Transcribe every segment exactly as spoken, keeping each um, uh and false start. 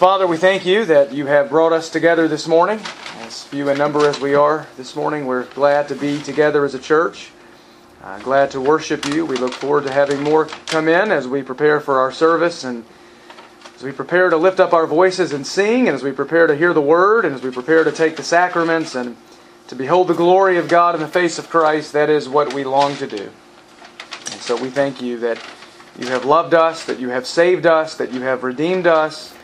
Father, we thank you that you have brought us together this morning. As few in number as we are this morning, we're glad to be together as a church. Uh, glad to worship you. We look forward to having more come in as we prepare for our service, and as we prepare to lift up our voices and sing, and as we prepare to hear the Word, and as we prepare to take the sacraments and to behold the glory of God in the face of Christ. That is what we long to do. And so we thank you that you have loved us, that you have saved us, that you have redeemed us,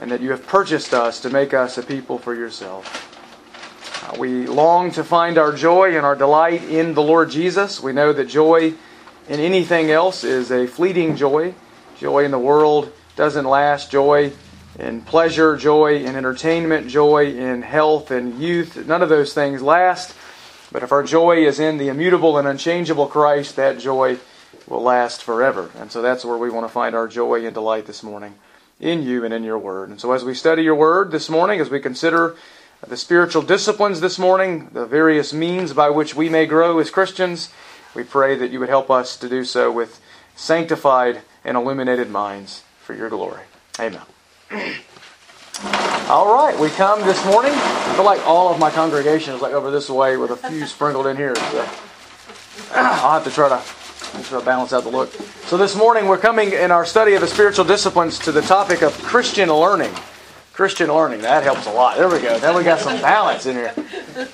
and that you have purchased us to make us a people for yourself. We long to find our joy and our delight in the Lord Jesus. We know that joy in anything else is a fleeting joy. Joy in the world doesn't last. Joy in pleasure, joy in entertainment, joy in health and youth, none of those things last. But if our joy is in the immutable and unchangeable Christ, that joy will last forever. And so that's where we want to find our joy and delight this morning, in you and in your Word. And so as we study your Word this morning, as we consider the spiritual disciplines this morning, the various means by which we may grow as Christians, we pray that you would help us to do so with sanctified and illuminated minds for your glory. Amen. All right, we come this morning. I feel like all of my congregation is like over this way with a few sprinkled in here. So I'll have to try to, try to balance out the look. So this morning we're coming in our study of the spiritual disciplines to the topic of Christian learning. Christian learning, that helps a lot. There we go. Now we got some balance in here.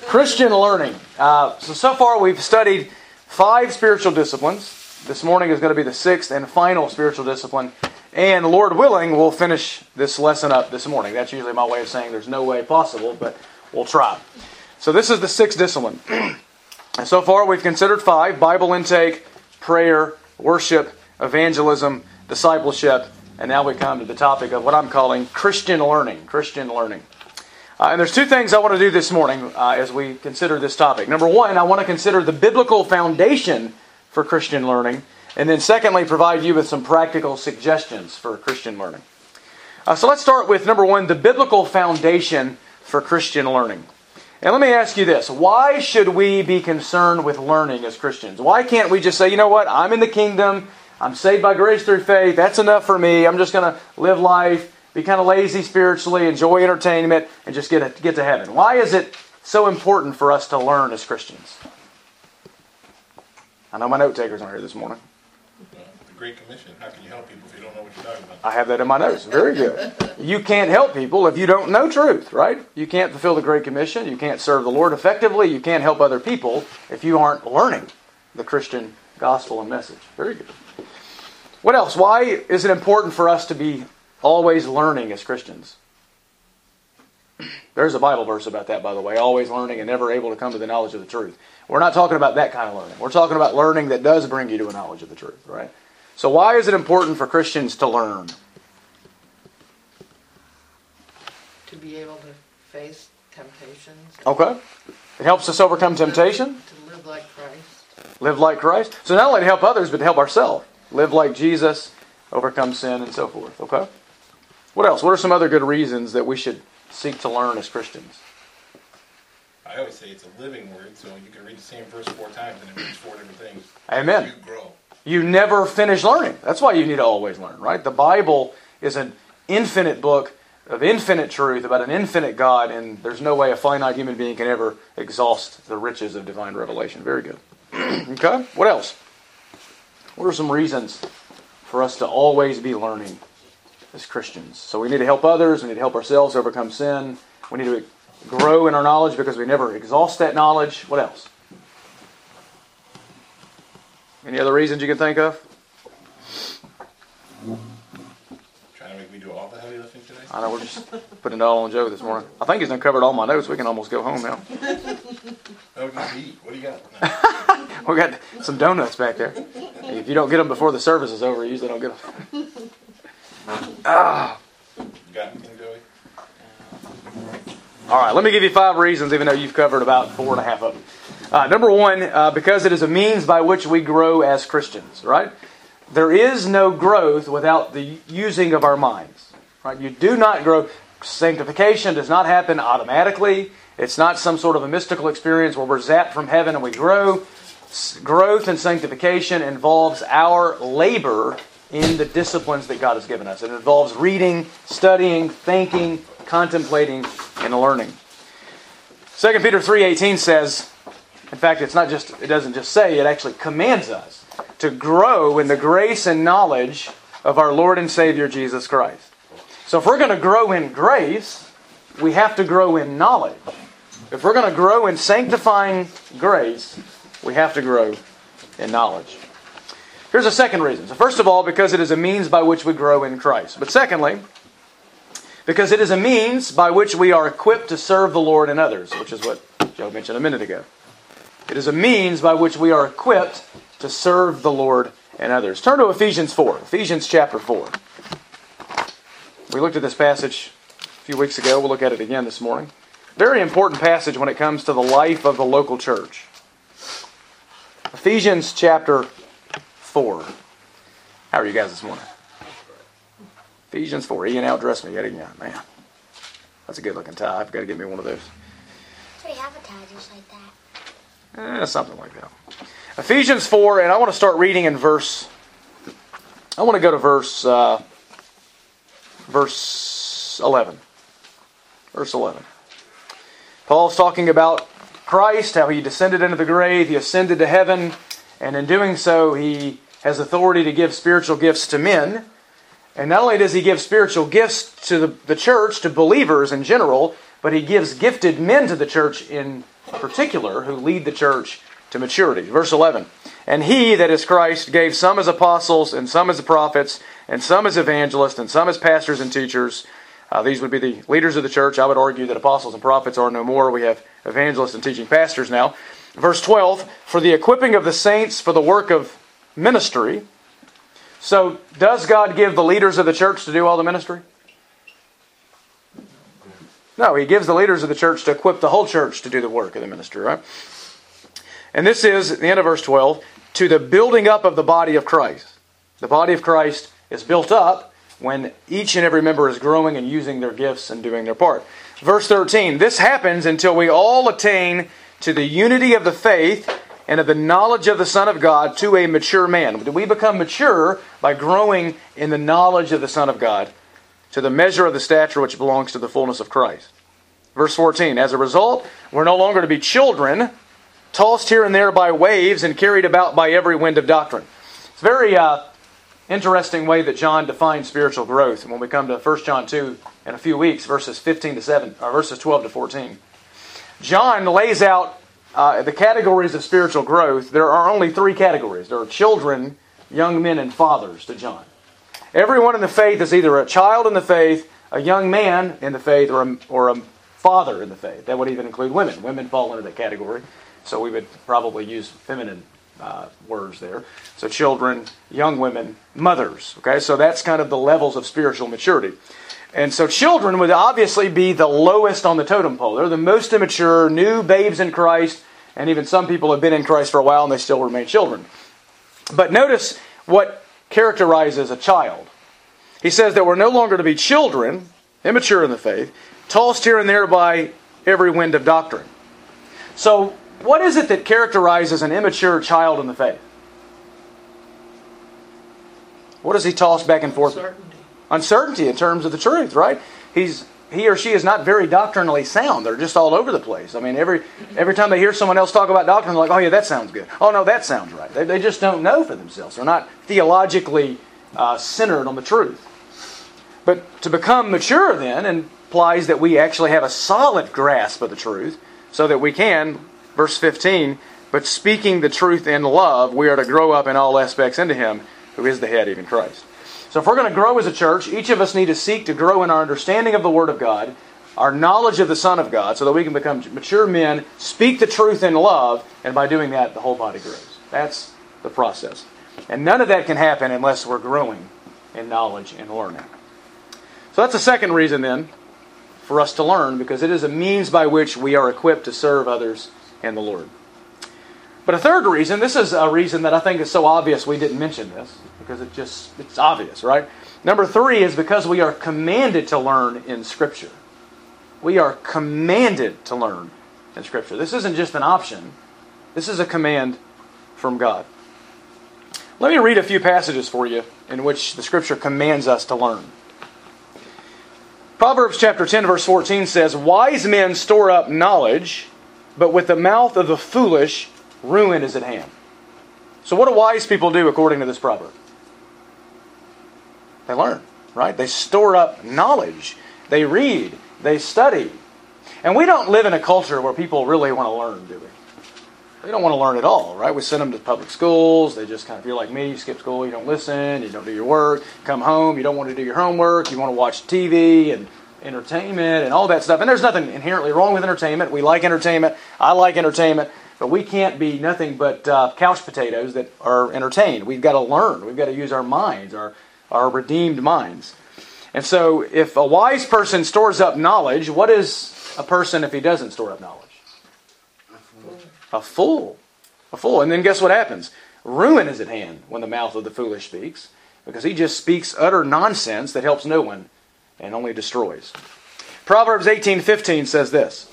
Christian learning. Uh, so, so far we've studied five spiritual disciplines. This morning is going to be the sixth and final spiritual discipline. And Lord willing, we'll finish this lesson up this morning. That's usually my way of saying there's no way possible, but we'll try. So this is the sixth discipline. And so far we've considered five: Bible intake, prayer, worship, evangelism, discipleship. And now we come to the topic of what I'm calling Christian learning. Christian learning. Uh, and there's two things I want to do this morning uh, as we consider this topic. Number one, I want to consider the biblical foundation for Christian learning. And then secondly, provide you with some practical suggestions for Christian learning. Uh, so let's start with number one, the biblical foundation for Christian learning. And let me ask you this. Why should we be concerned with learning as Christians? Why can't we just say, you know what, I'm in the kingdom, I'm saved by grace through faith, that's enough for me, I'm just going to live life, be kind of lazy spiritually, enjoy entertainment, and just get, a, get to heaven? Why is it so important for us to learn as Christians? I know my note takers aren't here this morning. Well, the Great Commission, how can you help people if you don't know what you're talking about? I have that in my notes. Very good. You can't help people if you don't know truth, right? You can't fulfill the Great Commission, you can't serve the Lord effectively, you can't help other people if you aren't learning the Christian gospel and message. Very good. What else? Why is it important for us to be always learning as Christians? There's a Bible verse about that, by the way. Always learning and never able to come to the knowledge of the truth. We're not talking about that kind of learning. We're talking about learning that does bring you to a knowledge of the truth, right? So why is it important for Christians to learn? To be able to face temptations. Okay. It helps us overcome temptation. To live like Christ. Live like Christ. So not only to help others, but to help ourselves. Live like Jesus, overcome sin, and so forth. Okay? What else? What are some other good reasons that we should seek to learn as Christians? I always say it's a living word, so you can read the same verse four times and it means four different things. Amen. You grow. You never finish learning. That's why you need to always learn, right? The Bible is an infinite book of infinite truth about an infinite God, and there's no way a finite human being can ever exhaust the riches of divine revelation. Very good. Okay? What else? What are some reasons for us to always be learning as Christians? So we need to help others, we need to help ourselves overcome sin, we need to grow in our knowledge because we never exhaust that knowledge. What else? Any other reasons you can think of? Trying to make me do all the heavy lifting today? I know, we're just putting it all on Joe this morning. I think he's done covered all my notes. We can almost go home now. What do you eat? What do you got? We got some donuts back there. If you don't get them before the service is over, you usually don't get them. ah. You got anything, Joey? All right, let me give you five reasons, even though you've covered about four and a half of them. Uh, number one, uh, because it is a means by which we grow as Christians, right? There is no growth without the using of our minds, right? You do not grow. Sanctification does not happen automatically. It's not some sort of a mystical experience where we're zapped from heaven and we grow. Growth and sanctification involves our labor in the disciplines that God has given us. It involves reading, studying, thinking, contemplating, and learning. Second Peter three eighteen says, in fact, it's not just it doesn't just say, it actually commands us to grow in the grace and knowledge of our Lord and Savior Jesus Christ. So if we're going to grow in grace, we have to grow in knowledge. If we're going to grow in sanctifying grace, we have to grow in knowledge. Here's a second reason. So first of all, because it is a means by which we grow in Christ. But secondly, because it is a means by which we are equipped to serve the Lord and others, which is what Joe mentioned a minute ago. It is a means by which we are equipped to serve the Lord and others. Turn to Ephesians four. Ephesians chapter four. We looked at this passage a few weeks ago. We'll look at it again this morning. Very important passage when it comes to the life of the local church. Ephesians chapter four. How are you guys this morning? Ephesians four. Ian outdressed me yet again. Man, that's a good looking tie. I've got to get me one of those. We have a tie just like that. Eh, something like that. Ephesians four, and I want to start reading in verse... I want to go to verse... Uh, Verse eleven. Verse eleven. Paul's talking about Christ, how He descended into the grave, He ascended to heaven, and in doing so, He has authority to give spiritual gifts to men. And not only does He give spiritual gifts to the, the church, to believers in general, but He gives gifted men to the church in particular, who lead the church to maturity. Verse eleven. And He, that is Christ, gave some as apostles, and some as prophets, and some as evangelists, and some as pastors and teachers. Uh, these would be the leaders of the church. I would argue that apostles and prophets are no more. We have evangelists and teaching pastors now. Verse twelve, for the equipping of the saints for the work of ministry. So, does God give the leaders of the church to do all the ministry? No, He gives the leaders of the church to equip the whole church to do the work of the ministry, right? And this is, at the end of verse twelve, to the building up of the body of Christ. The body of Christ is built up when each and every member is growing and using their gifts and doing their part. Verse thirteen, this happens until we all attain to the unity of the faith and of the knowledge of the Son of God to a mature man. We become mature by growing in the knowledge of the Son of God to the measure of the stature which belongs to the fullness of Christ. Verse fourteen, as a result, we're no longer to be children, tossed here and there by waves and carried about by every wind of doctrine. It's a very uh, interesting way that John defines spiritual growth. And when we come to First John two in a few weeks, verses fifteen to seven, or verses twelve to fourteen, John lays out uh, the categories of spiritual growth. There are only three categories. There are children, young men, and fathers to John. Everyone in the faith is either a child in the faith, a young man in the faith, or a, or a father in the faith. That would even include women. Women fall into that category. So we would probably use feminine uh, words there. So children, young women, mothers. Okay, so that's kind of the levels of spiritual maturity. And so children would obviously be the lowest on the totem pole. They're the most immature, new babes in Christ, and even some people have been in Christ for a while and they still remain children. But notice what characterizes a child. He says that we're no longer to be children, immature in the faith, tossed here and there by every wind of doctrine. So what is it that characterizes an immature child in the faith? What does he toss back and forth? Uncertainty. Uncertainty in terms of the truth, right? He's he or she is not very doctrinally sound. They're just all over the place. I mean, every every time they hear someone else talk about doctrine, they're like, oh yeah, that sounds good. Oh no, that sounds right. They, they just don't know for themselves. They're not theologically uh, centered on the truth. But to become mature then implies that we actually have a solid grasp of the truth so that we can... Verse fifteen, but speaking the truth in love, we are to grow up in all aspects into Him who is the head, even Christ. So if we're going to grow as a church, each of us need to seek to grow in our understanding of the Word of God, our knowledge of the Son of God, so that we can become mature men, speak the truth in love, and by doing that, the whole body grows. That's the process. And none of that can happen unless we're growing in knowledge and learning. So that's the second reason then for us to learn, because it is a means by which we are equipped to serve others and the Lord. But a third reason, this is a reason that I think is so obvious we didn't mention this, because it just it's obvious, right? Number three is because we are commanded to learn in Scripture. We are commanded to learn in Scripture. This isn't just an option. This is a command from God. Let me read a few passages for you in which the Scripture commands us to learn. Proverbs chapter ten, verse fourteen says, "Wise men store up knowledge, but with the mouth of the foolish, ruin is at hand." So what do wise people do according to this proverb? They learn, right? They store up knowledge. They read. They study. And we don't live in a culture where people really want to learn, do we? They don't want to learn at all, right? We send them to public schools. They just kind of, if you're like me, you skip school, you don't listen, you don't do your work, come home, you don't want to do your homework, you want to watch T V and entertainment and all that stuff. And there's nothing inherently wrong with entertainment. We like entertainment. I like entertainment. But we can't be nothing but uh, couch potatoes that are entertained. We've got to learn. We've got to use our minds, our, our redeemed minds. And so if a wise person stores up knowledge, what is a person if he doesn't store up knowledge? A fool. A fool. And then guess what happens? Ruin is at hand when the mouth of the foolish speaks, because he just speaks utter nonsense that helps no one and only destroys. Proverbs eighteen fifteen says this,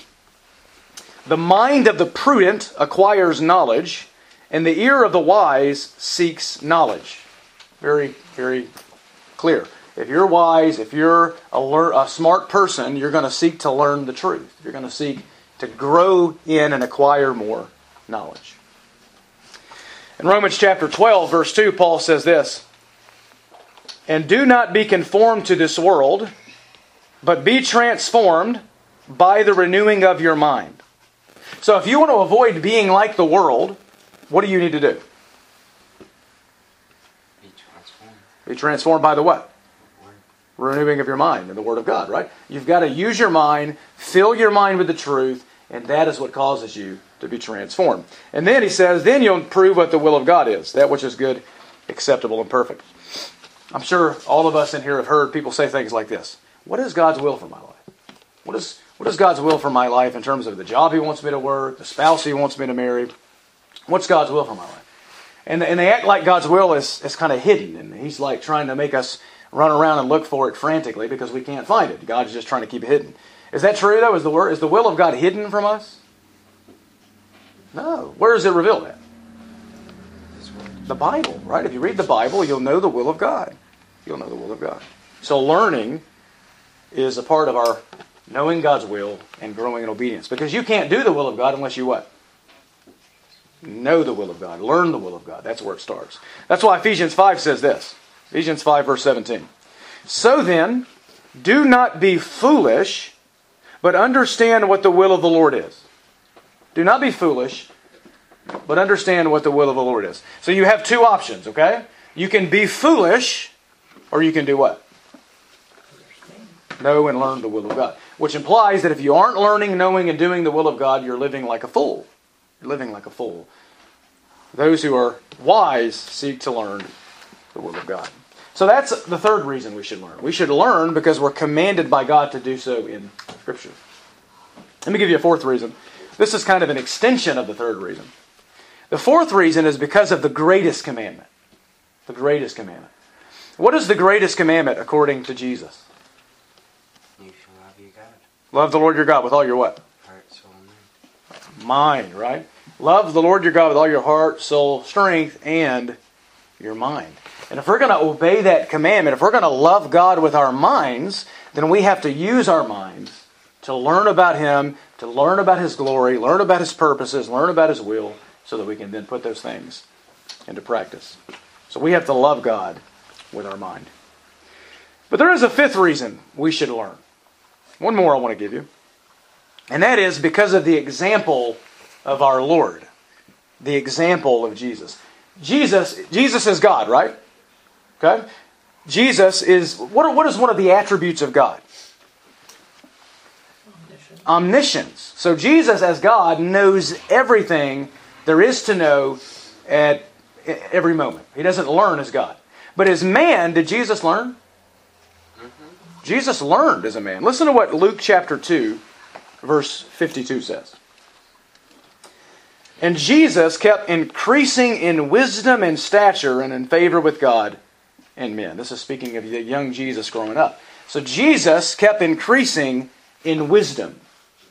"The mind of the prudent acquires knowledge, and the ear of the wise seeks knowledge." Very, very clear. If you're wise, if you're a, lear- a smart person, you're going to seek to learn the truth. You're going to seek to grow in and acquire more knowledge. In Romans chapter twelve, verse two, Paul says this, "And do not be conformed to this world, but be transformed by the renewing of your mind." So if you want to avoid being like the world, what do you need to do? Be transformed. Be transformed by the what? Renewing of your mind and the Word of God, right? You've got to use your mind, fill your mind with the truth, and that is what causes you to be transformed. And then he says, then you'll prove what the will of God is, that which is good, acceptable, and perfect. I'm sure all of us in here have heard people say things like this. What is God's will for my life? What is, what is God's will for my life in terms of the job He wants me to work, the spouse He wants me to marry? What's God's will for my life? And, and they act like God's will is, is kind of hidden, and He's like trying to make us run around and look for it frantically because we can't find it. God's just trying to keep it hidden. Is that true, though? Is the word, is the will of God hidden from us? No. Where is it revealed at? The Bible, right? If you read the Bible, you'll know the will of God. You'll know the will of God. So learning is a part of our knowing God's will and growing in obedience. Because you can't do the will of God unless you what? Know the will of God. Learn the will of God. That's where it starts. That's why Ephesians five says this. Ephesians five, verse seventeen. "So then, do not be foolish, but understand what the will of the Lord is." Do not be foolish, but understand what the will of the Lord is. So you have two options, okay? You can be foolish, or you can do what? Know and learn the will of God. Which implies that if you aren't learning, knowing, and doing the will of God, you're living like a fool. You're living like a fool. Those who are wise seek to learn the will of God. So that's the third reason we should learn. We should learn because we're commanded by God to do so in Scripture. Let me give you a fourth reason. This is kind of an extension of the third reason. The fourth reason is because of the greatest commandment. The greatest commandment. What is the greatest commandment according to Jesus? You shall love your God. Love the Lord your God with all your what? Heart, soul, and mind. Mind, right? Love the Lord your God with all your heart, soul, strength, and your mind. And if we're going to obey that commandment, if we're going to love God with our minds, then we have to use our minds to learn about Him, to learn about His glory, learn about His purposes, learn about His will, so that we can then put those things into practice. So we have to love God with our mind. But there is a fifth reason we should learn. One more I want to give you. And that is because of the example of our Lord. The example of Jesus. Jesus, Jesus is God, right? Okay? Jesus is, what, are, what is one of the attributes of God? Omniscience. Omniscience. So Jesus as God knows everything there is to know at every moment. He doesn't learn as God. But as man, did Jesus learn? Mm-hmm. Jesus learned as a man. Listen to what Luke chapter two, verse fifty-two says. "And Jesus kept increasing in wisdom and stature and in favor with God and men." This is speaking of the young Jesus growing up. So Jesus kept increasing in wisdom.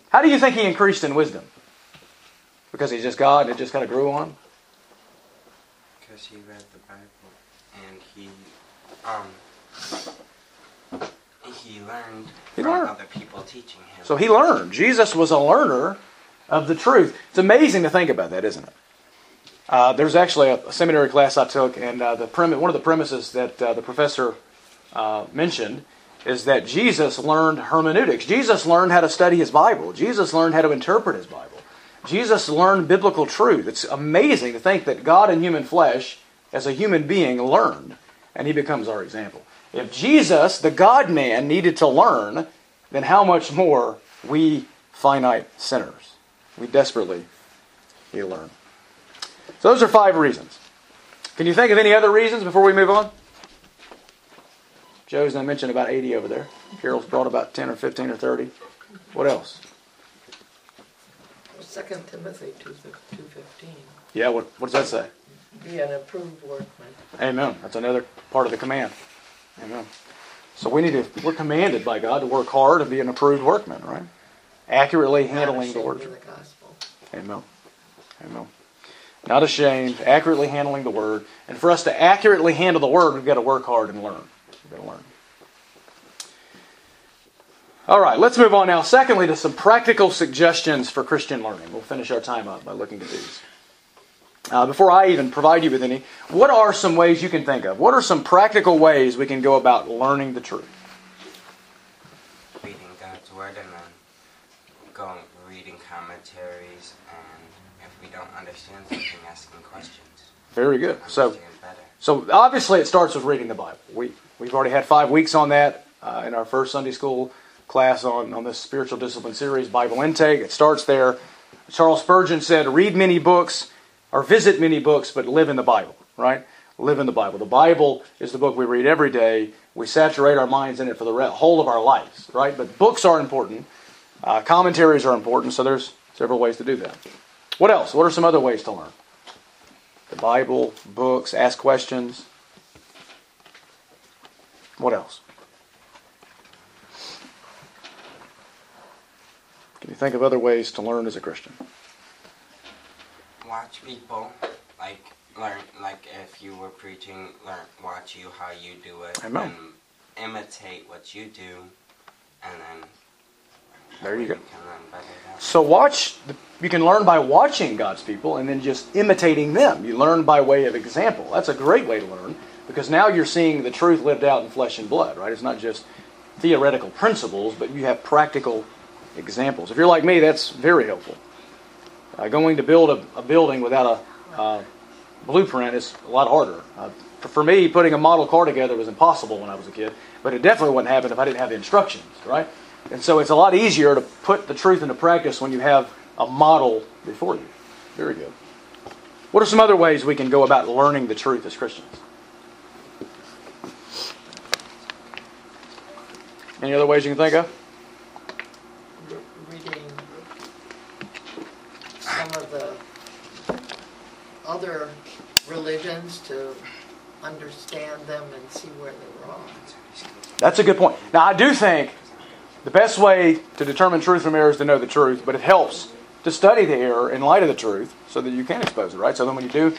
How do you think He increased in wisdom? Because He's just God and it just kind of grew on? because he read the Bible and he um he learned he from learned. other people teaching him. So he learned. Jesus was a learner of the truth. It's amazing to think about that, isn't it? Uh, there's actually a seminary class I took, and uh, the premi- one of the premises that uh, the professor uh, mentioned is that Jesus learned hermeneutics. Jesus learned how to study his Bible. Jesus learned how to interpret his Bible. Jesus learned biblical truth. It's amazing to think that God in human flesh, as a human being, learned, and he becomes our example. If Jesus, the God-man, needed to learn, then how much more we finite sinners? We desperately need to learn. So those are five reasons. Can you think of any other reasons before we move on? Joe's now mentioned about eighty over there. Carol's brought about ten or fifteen or thirty. What else? Second Timothy two fifteen. Yeah, what what does that say? Be an approved workman. Amen. That's another part of the command. Amen. So we need to. We're commanded by God to work hard and be an approved workman, right? Accurately handling the word. Not ashamed of the gospel. Amen. Amen. Not ashamed. Accurately handling the word. And for us to accurately handle the word, we've got to work hard and learn. We've got to learn. All right, let's move on now, secondly, to some practical suggestions for Christian learning. We'll finish our time up by looking at these. Uh, before I even provide you with any, what are some ways you can think of? What are some practical ways we can go about learning the truth? Reading God's Word and then going reading commentaries, and if we don't understand something, asking questions. Very good. So, so obviously it starts with reading the Bible. We, we've already had five weeks on that uh, in our first Sunday school class on, on this spiritual discipline series, Bible Intake. It starts there. Charles Spurgeon said, read many books or visit many books, but live in the Bible, right? Live in the Bible. The Bible is the book we read every day. We saturate our minds in it for the whole of our lives, right? But books are important. Uh, commentaries are important, so there's several ways to do that. What else? What are some other ways to learn? The Bible, books, ask questions. What else? Can you think of other ways to learn as a Christian? Watch people, like learn, like if you were preaching, learn, watch you how you do it, Amen. And imitate what you do, and then there you go. You can learn better than so watch. You can learn by watching God's people, and then just imitating them. You learn by way of example. That's a great way to learn because now you're seeing the truth lived out in flesh and blood. Right? It's not just theoretical principles, but you have practical examples. If you're like me, that's very helpful. Uh, going to build a, a building without a uh, blueprint is a lot harder. Uh, for me, putting a model car together was impossible when I was a kid, but it definitely wouldn't happen if I didn't have the instructions, right? And so it's a lot easier to put the truth into practice when you have a model before you. Very good. What are some other ways we can go about learning the truth as Christians? Any other ways you can think of? Some of the other religions to understand them and see where they're wrong. That's a good point. Now, I do think the best way to determine truth from error is to know the truth, but it helps to study the error in light of the truth so that you can expose it, right? So then when you do,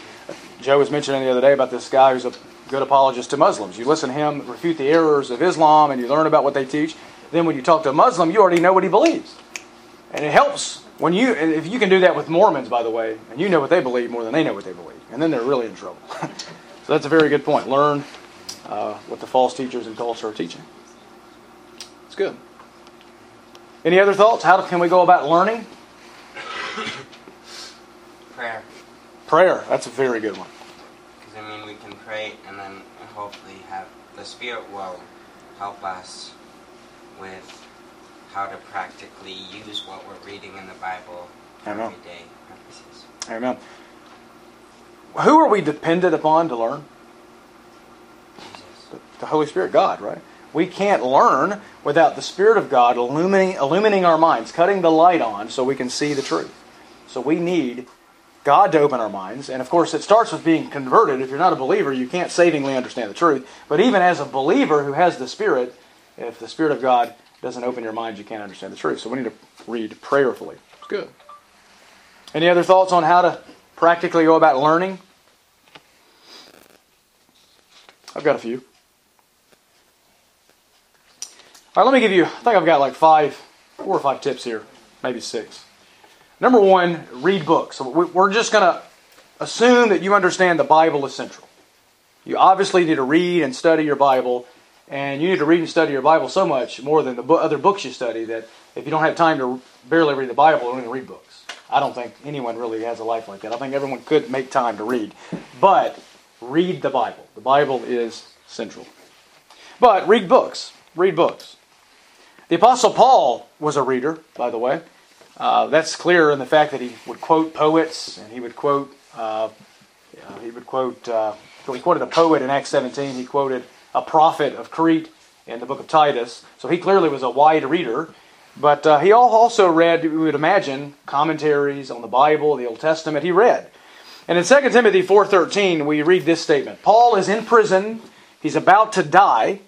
Joe was mentioning the other day about this guy who's a good apologist to Muslims. You listen to him refute the errors of Islam and you learn about what they teach. Then when you talk to a Muslim, you already know what he believes. And it helps. When you, if you can do that with Mormons, by the way, and you know what they believe more than they know what they believe, and then they're really in trouble. So that's a very good point. Learn uh, what the false teachers and cults are teaching. It's good. Any other thoughts? How can we go about learning? Prayer. Prayer. That's a very good one. Because, I mean, we can pray and then hopefully have the Spirit will help us with how to practically use what we're reading in the Bible for everyday purposes. Amen. Who are we dependent upon to learn? Jesus. The Holy Spirit, God, right? We can't learn without the Spirit of God illumining, illumining our minds, cutting the light on so we can see the truth. So we need God to open our minds. And of course, it starts with being converted. If you're not a believer, you can't savingly understand the truth. But even as a believer who has the Spirit, if the Spirit of God doesn't open your mind, you can't understand the truth. So we need to read prayerfully. It's good. Any other thoughts on how to practically go about learning? I've got a few. All right, let me give you, I think I've got like five, four or five tips here, maybe six. Number one, read books. So we're just going to assume that you understand the Bible is central. You obviously need to read and study your Bible, and you need to read and study your Bible so much more than the other books you study that if you don't have time to barely read the Bible, don't even read books. I don't think anyone really has a life like that. I think everyone could make time to read. But read the Bible. The Bible is central. But read books. Read books. The Apostle Paul was a reader, by the way. Uh, that's clear in the fact that he would quote poets, and he would quote, uh, uh, he would quote, uh, he quoted a poet in Acts seventeen, he quoted a prophet of Crete in the book of Titus, so he clearly was a wide reader, but uh, he also read, we would imagine, commentaries on the Bible, the Old Testament, he read. And in Second Timothy four thirteen, we read this statement, Paul is in prison, he's about to die,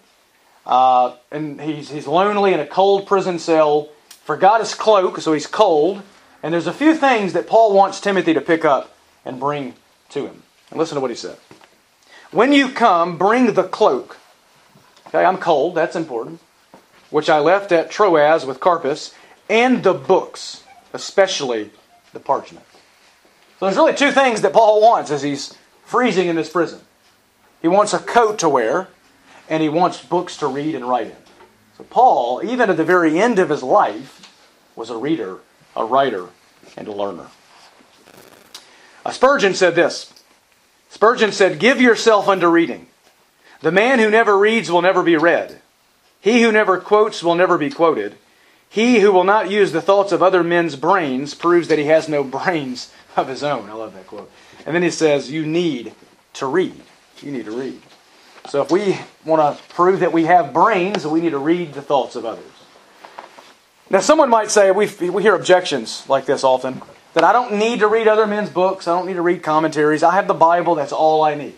uh, and he's, he's lonely in a cold prison cell, forgot his cloak, so he's cold, and there's a few things that Paul wants Timothy to pick up and bring to him. And listen to what he said. When you come, bring the cloak. Okay, I'm cold, that's important, which I left at Troas with Carpus, and the books, especially the parchment. So there's really two things that Paul wants as he's freezing in this prison. He wants a coat to wear, and he wants books to read and write in. So Paul, even at the very end of his life, was a reader, a writer, and a learner. Spurgeon said this. Spurgeon said, "Give yourself unto reading. The man who never reads will never be read. He who never quotes will never be quoted. He who will not use the thoughts of other men's brains proves that he has no brains of his own." I love that quote. And then he says, "You need to read. You need to read." So if we want to prove that we have brains, we need to read the thoughts of others. Now someone might say, we we hear objections like this often, that I don't need to read other men's books, I don't need to read commentaries, I have the Bible, that's all I need.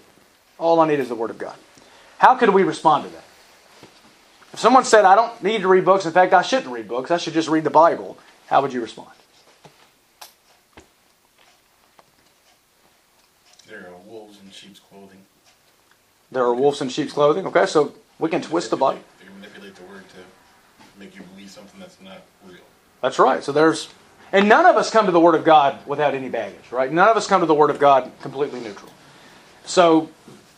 All I need is the Word of God. How could we respond to that? If someone said, I don't need to read books, in fact I shouldn't read books, I should just read the Bible, how would you respond? There are wolves in sheep's clothing. There are wolves in sheep's clothing. Okay, so we can twist the Bible. They manipulate the word to make you believe something that's not real. That's right. So there's, and none of us come to the Word of God without any baggage, right? None of us come to the Word of God completely neutral. So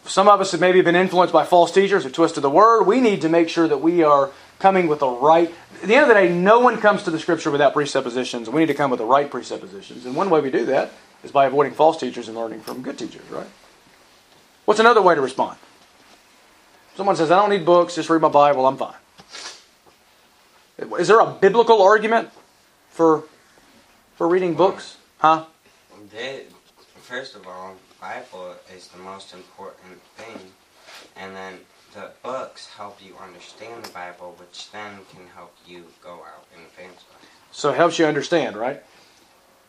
some of us have maybe been influenced by false teachers who twisted the Word. We need to make sure that we are coming with the right. At the end of the day, no one comes to the Scripture without presuppositions. We need to come with the right presuppositions. And one way we do that is by avoiding false teachers and learning from good teachers, right? What's another way to respond? Someone says, I don't need books, just read my Bible, I'm fine. Is there a biblical argument for for reading books? Huh? They, first of all, the Bible is the most important thing. And then the books help you understand the Bible, which then can help you go out and evangelize. So it helps you understand, right?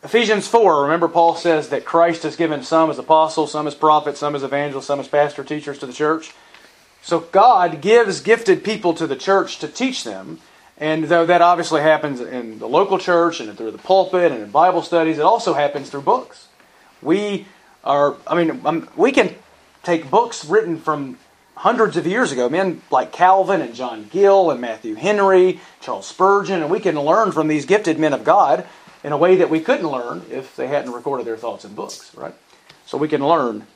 Ephesians four, remember Paul says that Christ has given some as apostles, some as prophets, some as evangelists, some as pastors, teachers to the church. So God gives gifted people to the church to teach them. And though that obviously happens in the local church and through the pulpit and in Bible studies, it also happens through books. We are, I mean, we can take books written from hundreds of years ago, men like Calvin and John Gill and Matthew Henry, Charles Spurgeon, and we can learn from these gifted men of God in a way that we couldn't learn if they hadn't recorded their thoughts in books, right? So we can learn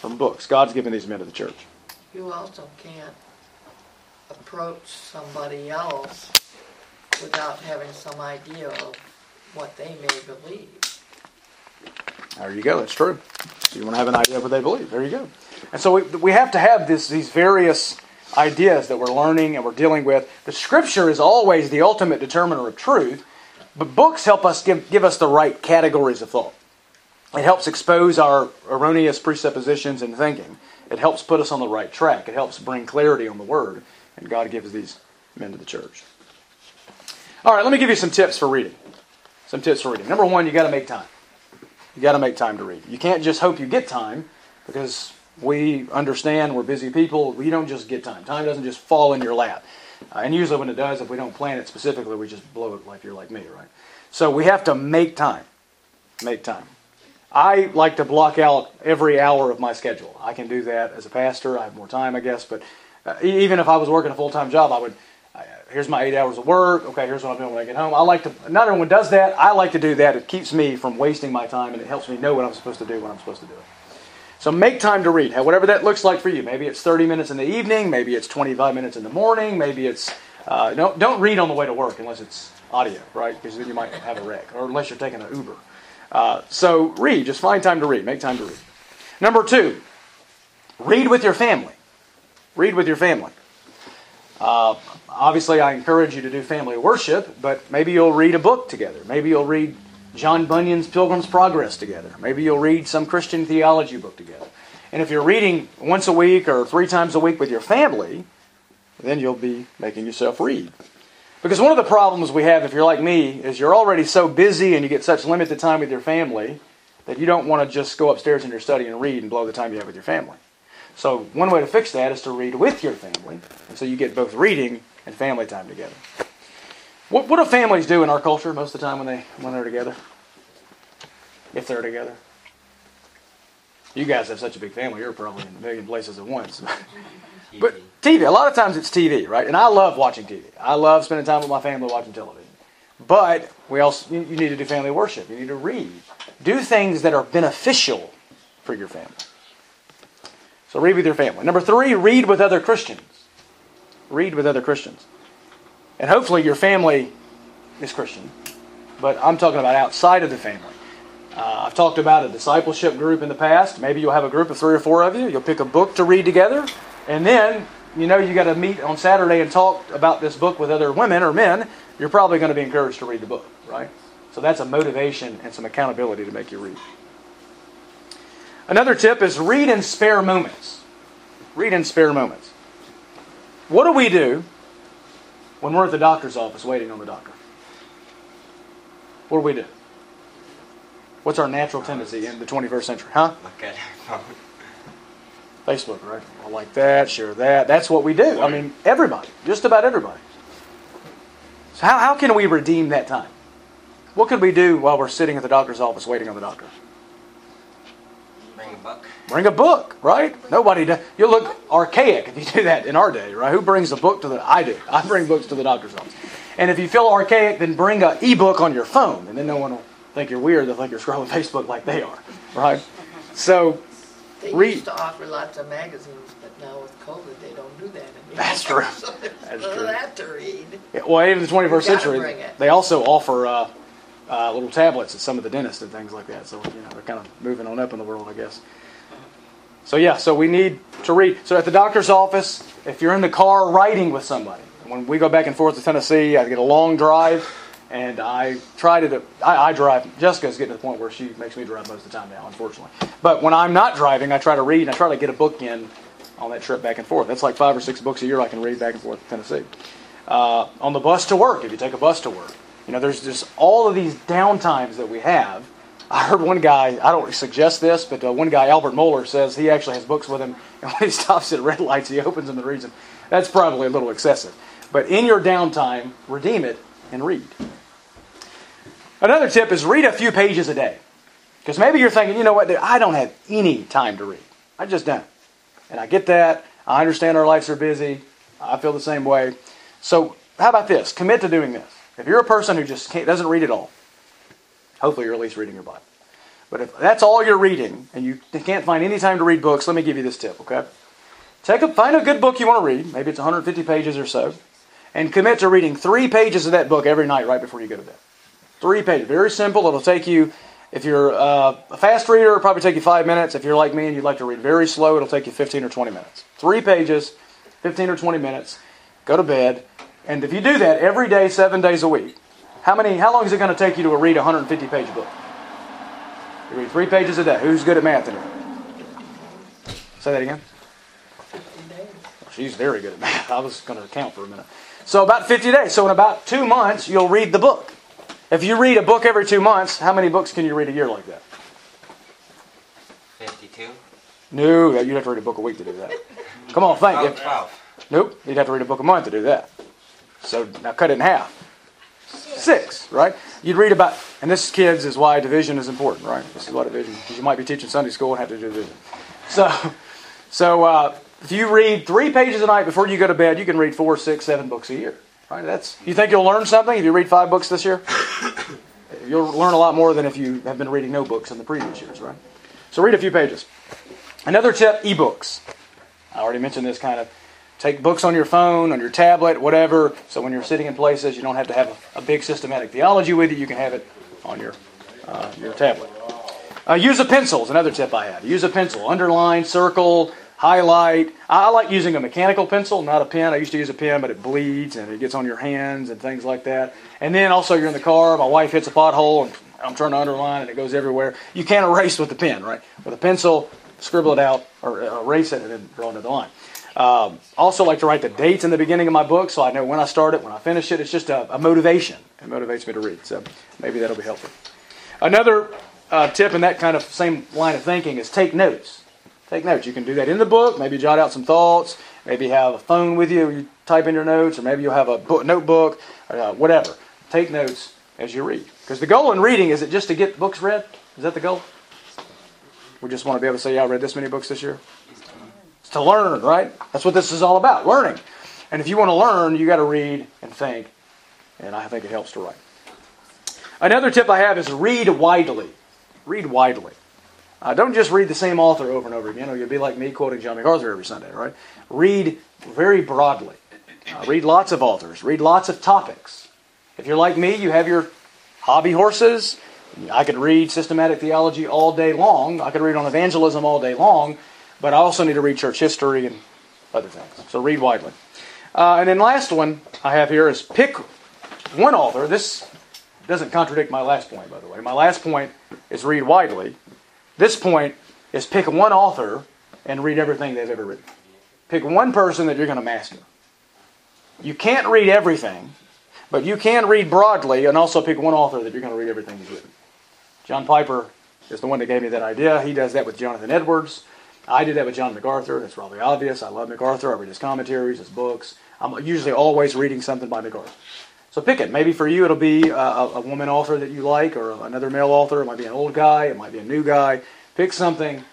from books. God's given these men to the church. You also can't approach somebody else without having some idea of what they may believe. There you go. That's true. So you want to have an idea of what they believe. There you go. And so we we have to have this these various ideas that we're learning and we're dealing with. The Scripture is always the ultimate determiner of truth, but books help us give, give us the right categories of thought. It helps expose our erroneous presuppositions and thinking. It helps put us on the right track. It helps bring clarity on the Word. And God gives these men to the church. All right, let me give you some tips for reading. Some tips for reading. Number one, you got to make time. You got to make time to read. You can't just hope you get time because we understand we're busy people. We don't just get time. Time doesn't just fall in your lap. Uh, and usually when it does, if we don't plan it specifically, we just blow it like you're like me, right? So we have to make time. Make time. I like to block out every hour of my schedule. I can do that as a pastor. I have more time, I guess. But uh, even if I was working a full-time job, I would, uh, here's my eight hours of work. Okay, here's what I'm doing when I get home. I like to, not everyone does that. I like to do that. It keeps me from wasting my time, and it helps me know what I'm supposed to do when I'm supposed to do it. So make time to read, whatever that looks like for you. Maybe it's thirty minutes in the evening. Maybe it's twenty-five minutes in the morning. Maybe it's, uh, don't, don't read on the way to work unless it's audio, right? Because then you might have a wreck, or unless you're taking an Uber. Uh, so read, just find time to read, make time to read. Number two, read with your family. Read with your family. Uh, obviously, I encourage you to do family worship, but maybe you'll read a book together. Maybe you'll read John Bunyan's Pilgrim's Progress together. Maybe you'll read some Christian theology book together. And if you're reading once a week or three times a week with your family, then you'll be making yourself read. Because one of the problems we have, if you're like me, is you're already so busy and you get such limited time with your family that you don't want to just go upstairs in your study and read and blow the time you have with your family. So one way to fix that is to read with your family, and so you get both reading and family time together. What, what do families do in our culture most of the time when, they, when they're together? If they're together? You guys have such a big family, you're probably in a million places at once. But T V, a lot of times it's T V, right? And I love watching T V. I love spending time with my family watching television. But we also, you need to do family worship. You need to read. Do things that are beneficial for your family. So read with your family. Number three, read with other Christians. Read with other Christians. And hopefully your family is Christian. But I'm talking about outside of the family. Uh, I've talked about a discipleship group in the past. Maybe you'll have a group of three or four of you. You'll pick a book to read together. And then, you know, you got to meet on Saturday and talk about this book with other women or men. You're probably going to be encouraged to read the book, right? So that's a motivation and some accountability to make you read. Another tip is read in spare moments. Read in spare moments. What do we do when we're at the doctor's office waiting on the doctor? What do we do? What's our natural tendency in the twenty-first century? Huh? Look at our phone. Facebook, right? I like that, share that. That's what we do. I mean, everybody. Just about everybody. So how, how can we redeem that time? What could we do while we're sitting at the doctor's office waiting on the doctor? Bring a book. Bring a book, right? Nobody does. You'll look archaic if you do that in our day, right? Who brings a book to the... I do. I bring books to the doctor's office. And if you feel archaic, then bring an e-book on your phone, and then no one will think you're weird. They'll think you're scrolling Facebook like they are, right? So... They Read. used to offer lots of magazines, but now with COVID, they don't do that anymore. That's true. So there's That's true. That to read. Yeah, well, even the twenty-first century, they also offer uh, uh, little tablets at some of the dentists and things like that. So, you know, they're kind of moving on up in the world, I guess. So, yeah, so we need to read. So at the doctor's office, if you're in the car riding with somebody, when we go back and forth to Tennessee, I get a long drive. And I try to, I, I drive. Jessica's getting to the point where she makes me drive most of the time now, unfortunately. But when I'm not driving, I try to read, and I try to get a book in on that trip back and forth. That's like five or six books a year I can read back and forth to Tennessee. Uh, on the bus to work, if you take a bus to work. You know, there's just all of these downtimes that we have. I heard one guy, I don't suggest this, but uh, one guy, Albert Mohler, says he actually has books with him, and when he stops at red lights, he opens them and reads them. That's probably a little excessive. But in your downtime, redeem it and read. Another tip is read a few pages a day. Because maybe you're thinking, you know what, dude, I don't have any time to read. I just don't. And I get that. I understand our lives are busy. I feel the same way. So how about this? Commit to doing this. If you're a person who just can't, doesn't read at all, hopefully you're at least reading your Bible. But if that's all you're reading and you can't find any time to read books, let me give you this tip, okay? Take a, find a good book you want to read. Maybe it's one hundred fifty pages or so. And commit to reading three pages of that book every night right before you go to bed. Three pages. Very simple. It'll take you, if you're uh, a fast reader, it'll probably take you five minutes. If you're like me and you'd like to read very slow, it'll take you fifteen or twenty minutes. Three pages, fifteen or twenty minutes. Go to bed. And if you do that every day, seven days a week, how many? How long is it going to take you to read a one hundred fifty page book? You read three pages a day. Who's good at math in here? Say that again. She's very good at math. I was going to count for a minute. So about fifty days. So in about two months, you'll read the book. If you read a book every two months, how many books can you read a year like that? fifty-two. No, you'd have to read a book a week to do that. Come on, think. If, twelve. Nope, you'd have to read a book a month to do that. So now cut it in half. Six, right? You'd read about And this, kids, is why division is important, right? This is why division, because you might be teaching Sunday school and have to do division. So, so uh, if you read three pages a night before you go to bed, you can read four, six, seven books a year. Right? That's. You think you'll learn something if you read five books this year? You'll learn a lot more than if you have been reading no books in the previous years, right? So read a few pages. Another tip, ebooks. I already mentioned this kind of. Take books on your phone, on your tablet, whatever, so when you're sitting in places, you don't have to have a, a big systematic theology with you. You can have it on your uh, your tablet. Uh, use a pencil is another tip I have. Use a pencil. Underline, circle, highlight. I, I like using a mechanical pencil, not a pen. I used to use a pen, but it bleeds and it gets on your hands and things like that. And then also you're in the car. My wife hits a pothole, and I'm trying to underline, and it goes everywhere. You can't erase with the pen, right? With a pencil, scribble it out, or erase it, and then draw another line. Um, also like to write the dates in the beginning of my book so I know when I start it, when I finish it. It's just a, a motivation. It motivates me to read, so maybe that'll be helpful. Another uh, tip in that kind of same line of thinking is take notes. Take notes. You can do that in the book, maybe jot out some thoughts, maybe have a phone with you, you type in your notes, or maybe you'll have a book, notebook, or uh, whatever. Take notes as you read. Because the goal in reading, is it just to get books read? Is that the goal? We just want to be able to say, yeah, I read this many books this year. To learn, right? That's what this is all about, learning. And if you want to learn, you got to read and think, and I think it helps to write. Another tip I have is read widely. Read widely. Uh, don't just read the same author over and over again, or you'll be like me quoting John MacArthur every Sunday, right? Read very broadly. Uh, read lots of authors. Read lots of topics. If you're like me, you have your hobby horses. I could read systematic theology all day long. I could read on evangelism all day long. But I also need to read church history and other things. So read widely. Uh, and then last one I have here is pick one author. This doesn't contradict my last point, by the way. My last point is read widely. This point is pick one author and read everything they've ever written. Pick one person that you're going to master. You can't read everything, but you can read broadly and also pick one author that you're going to read everything he's written. John Piper is the one that gave me that idea. He does that with Jonathan Edwards. I did that with John MacArthur. That's probably obvious. I love MacArthur. I read his commentaries, his books. I'm usually always reading something by MacArthur. So pick it. Maybe for you it'll be a, a woman author that you like or another male author. It might be an old guy. It might be a new guy. Pick something,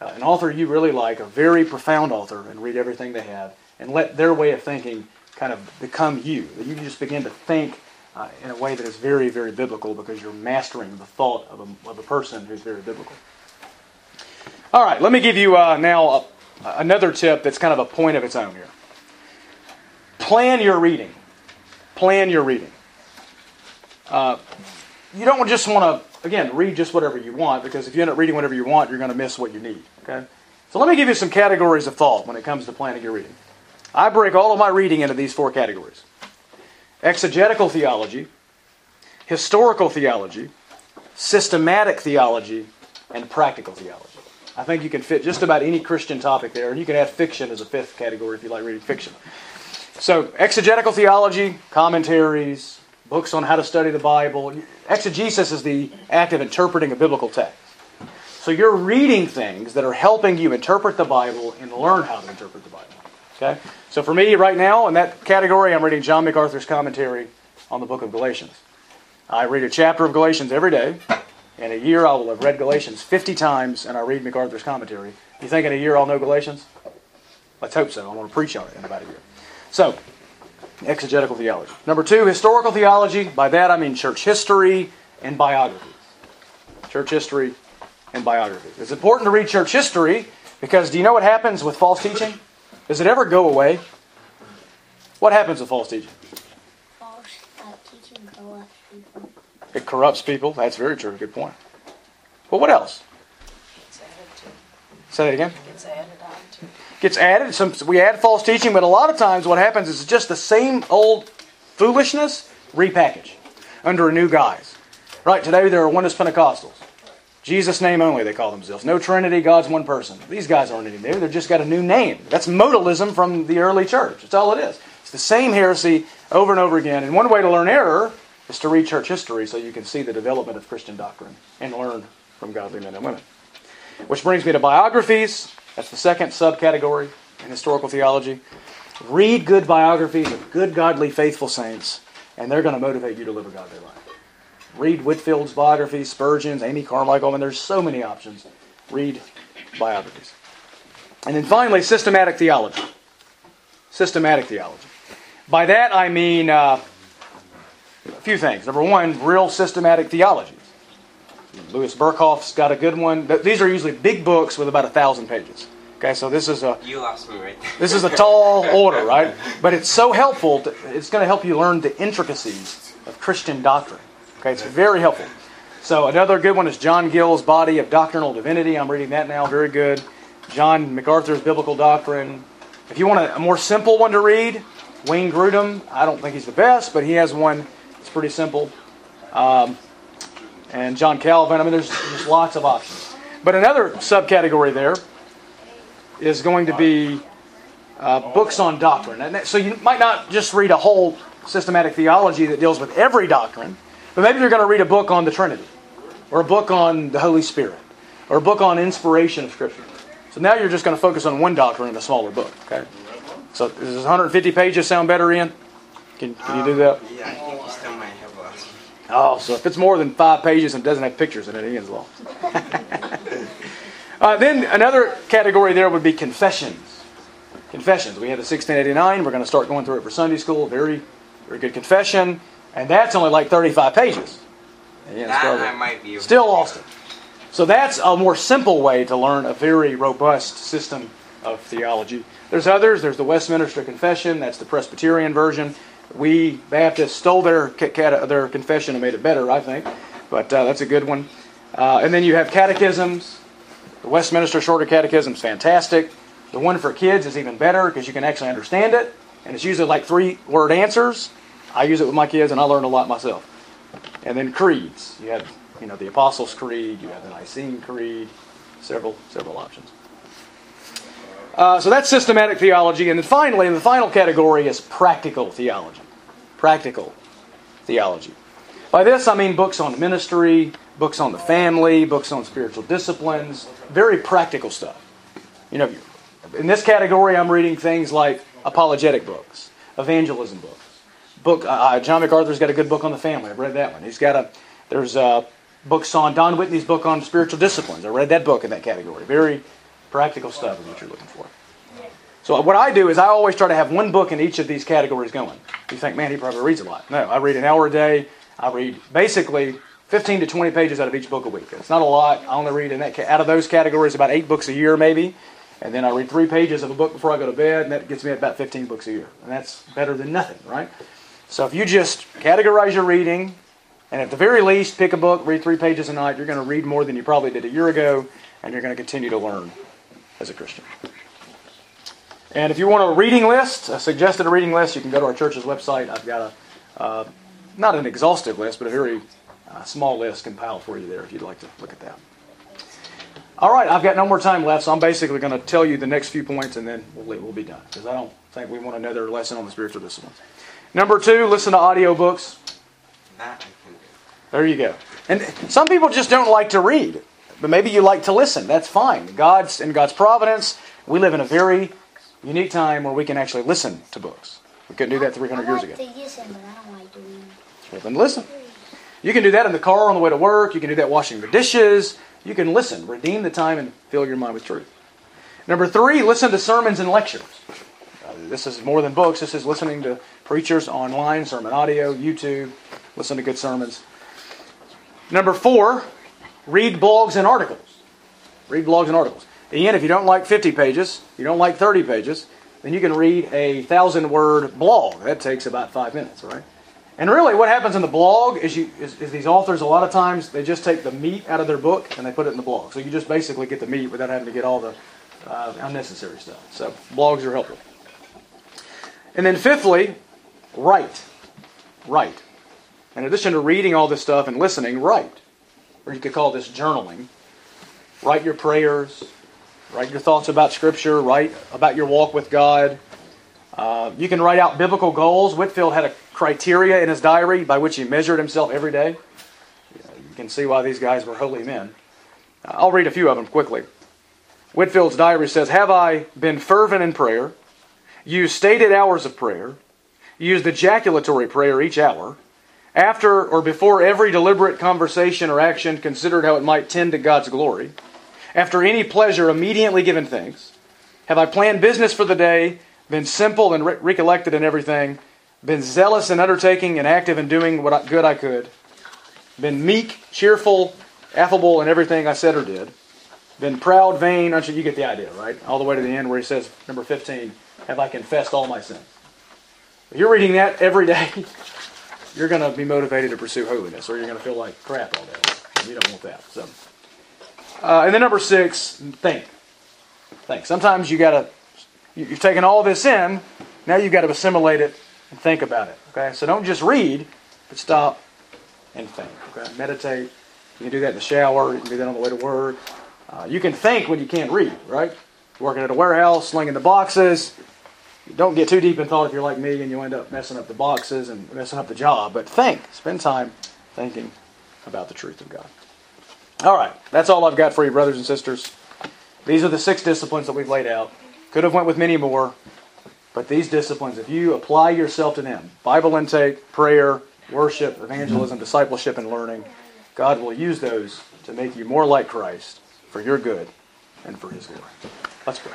uh, an author you really like, a very profound author, and read everything they have and let their way of thinking kind of become you. That you can just begin to think uh, in a way that is very, very biblical because you're mastering the thought of a, of a person who's very biblical. All right, let me give you uh, now a, another tip that's kind of a point of its own here. Plan your reading. Plan your reading. Uh, you don't just want to, again, read just whatever you want, because if you end up reading whatever you want, you're going to miss what you need. Okay? So let me give you some categories of thought when it comes to planning your reading. I break all of my reading into these four categories. Exegetical theology, historical theology, systematic theology, and practical theology. I think you can fit just about any Christian topic there, and you can add fiction as a fifth category if you like reading fiction. So, exegetical theology, commentaries, books on how to study the Bible. Exegesis is the act of interpreting a biblical text. So you're reading things that are helping you interpret the Bible and learn how to interpret the Bible. Okay? So for me, right now, in that category, I'm reading John MacArthur's commentary on the book of Galatians. I read a chapter of Galatians every day. In a year, I will have read Galatians fifty times, and I read MacArthur's commentary. You think in a year I'll know Galatians? Let's hope so. I want to preach on it in about a year. So, exegetical theology. Number two, historical theology. By that I mean church history and biographies. Church history and biographies. It's important to read church history because do you know what happens with false teaching? Does it ever go away? What happens with false teaching? False uh, teaching go up people. It corrupts people. That's very true. Good point. Well, what else? Gets added to. Say that again. Gets added on to. Gets added. Some, we add false teaching, but a lot of times what happens is just the same old foolishness repackaged under a new guise. Right, today there are oneness Pentecostals. Jesus' name only, they call themselves. No Trinity, God's one person. These guys aren't any new. They've just got a new name. That's modalism from the early church. That's all it is. It's the same heresy over and over again. And one way to learn error is to read church history so you can see the development of Christian doctrine and learn from godly men and women. Which brings me to biographies. That's the second subcategory in historical theology. Read good biographies of good, godly, faithful saints, and they're going to motivate you to live a godly life. Read Whitfield's biography, Spurgeon's, Amy Carmichael. I mean, there's so many options. Read biographies. And then finally, systematic theology. Systematic theology. By that I mean uh, a few things. Number one, real systematic theologies. Louis Berkhoff's got a good one. These are usually big books with about a thousand pages. Okay, so this is a you lost me right there. This is a tall order, right? But it's so helpful. To, it's going to help you learn the intricacies of Christian doctrine. Okay, it's very helpful. So another good one is John Gill's Body of Doctrinal Divinity. I'm reading that now. Very good. John MacArthur's Biblical Doctrine. If you want a, a more simple one to read, Wayne Grudem. I don't think he's the best, but he has one that's pretty simple. Um, and John Calvin. I mean, there's just lots of options. But another subcategory there is going to be uh, books on doctrine. And that, so you might not just read a whole systematic theology that deals with every doctrine, but maybe you're going to read a book on the Trinity, or a book on the Holy Spirit, or a book on inspiration of Scripture. So now you're just going to focus on one doctrine in a smaller book. Okay. So does one hundred fifty pages sound better, Ian? Can, can you do that? Um, yeah, I think you still might have lost me. Oh, so if it's more than five pages and doesn't have pictures in it, Ian's lost. Uh, then another category there would be confessions. Confessions. We have the sixteen eighty-nine. We're going to start going through it for Sunday school. Very, very good confession. And that's only like thirty-five pages. That I might be. Still lost it. So that's a more simple way to learn a very robust system of theology. There's others. There's the Westminster Confession. That's the Presbyterian version. We Baptists stole their their confession and made it better, I think. But uh, that's a good one. Uh, and then you have catechisms. The Westminster Shorter Catechism is fantastic. The one for kids is even better because you can actually understand it. And it's usually like three-word answers. I use it with my kids, and I learned a lot myself. And then creeds. You have, you know, the Apostles' Creed. You have the Nicene Creed. Several, several options. Uh, so that's systematic theology. And then finally, the final category is practical theology. Practical theology. By this, I mean books on ministry, books on the family, books on spiritual disciplines, very practical stuff. You know, in this category, I'm reading things like apologetic books, evangelism books. Book uh, John MacArthur's got a good book on the family. I've read that one. He's got a there's uh, books on Don Whitney's book on spiritual disciplines. I read that book in that category. Very practical stuff is what you're looking for. So what I do is I always try to have one book in each of these categories going. You think, man, he probably reads a lot. No, I read an hour a day. I read basically fifteen to twenty pages out of each book a week. It's not a lot. I only read in that ca- out of those categories about eight books a year maybe. And then I read three pages of a book before I go to bed, and that gets me about fifteen books a year. And that's better than nothing, right? So if you just categorize your reading, and at the very least pick a book, read three pages a night, you're going to read more than you probably did a year ago, and you're going to continue to learn as a Christian. And if you want a reading list, a suggested a reading list, you can go to our church's website. I've got a, uh, not an exhaustive list, but a very Uh, small list compiled for you there if you'd like to look at that. All right, I've got no more time left, so I'm basically going to tell you the next few points and then we'll, we'll be done because I don't think we want another lesson on the spiritual disciplines. Number two, listen to audiobooks. There you go. And some people just don't like to read, but maybe you like to listen. That's fine. God's in God's providence, we live in a very unique time where we can actually listen to books. We couldn't do that three hundred years ago. I like to listen, but I don't like to read. Well, then listen. You can do that in the car on the way to work. You can do that washing the dishes. You can listen. Redeem the time and fill your mind with truth. Number three, listen to sermons and lectures. Uh, this is more than books. This is listening to preachers online, sermon audio, YouTube. Listen to good sermons. Number four, read blogs and articles. Read blogs and articles. Again, if you don't like fifty pages, you don't like thirty pages, then you can read a thousand-word blog. That takes about five minutes, right? And really what happens in the blog is, you, is, is these authors a lot of times, they just take the meat out of their book and they put it in the blog. So you just basically get the meat without having to get all the uh, unnecessary stuff. So blogs are helpful. And then fifthly, write. Write. In addition to reading all this stuff and listening, write. Or you could call this journaling. Write your prayers. Write your thoughts about Scripture. Write about your walk with God. Uh, you can write out biblical goals. Whitfield had a criteria in his diary by which he measured himself every day. You can see why these guys were holy men. Uh, I'll read a few of them quickly. Whitfield's diary says, "Have I been fervent in prayer? Used stated hours of prayer? Used ejaculatory prayer each hour? After or before every deliberate conversation or action, considered how it might tend to God's glory. After any pleasure, immediately given thanks. Have I planned business for the day, been simple and re- recollected in everything, been zealous in undertaking and active in doing what I, good I could, been meek, cheerful, affable in everything I said or did, been proud, vain, unto you get the idea, right? All the way to the end where he says, number fifteen, have I confessed all my sins? If you're reading that every day, you're going to be motivated to pursue holiness, or you're going to feel like crap all day. You don't want that. So, uh, and then number six, think. Think. Sometimes you got to, you've taken all of this in, now you've got to assimilate it and think about it. Okay, so don't just read, but stop and think. Okay, meditate. You can do that in the shower. You can do that on the way to work. Uh, you can think when you can't read, right? Working at a warehouse, slinging the boxes. Don't get too deep in thought if you're like me and you end up messing up the boxes and messing up the job. But think. Spend time thinking about the truth of God. All right. That's all I've got for you, brothers and sisters. These are the six disciplines that we've laid out. Could have went with many more. But these disciplines, if you apply yourself to them, Bible intake, prayer, worship, evangelism, discipleship, and learning, God will use those to make you more like Christ for your good and for His glory. Let's pray.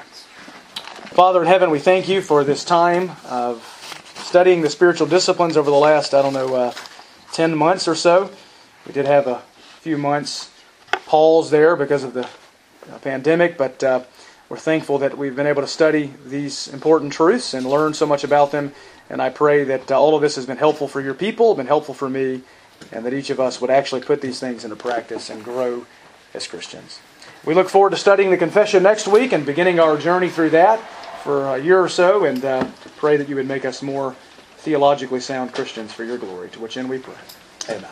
Father in heaven, we thank you for this time of studying the spiritual disciplines over the last, I don't know, uh, ten months or so. We did have a few months pause there because of the uh, pandemic, but uh, we're thankful that we've been able to study these important truths and learn so much about them. And I pray that uh, all of this has been helpful for your people, been helpful for me, and that each of us would actually put these things into practice and grow as Christians. We look forward to studying the confession next week and beginning our journey through that for a year or so, and uh, pray that you would make us more theologically sound Christians for your glory, to which end we pray. Amen.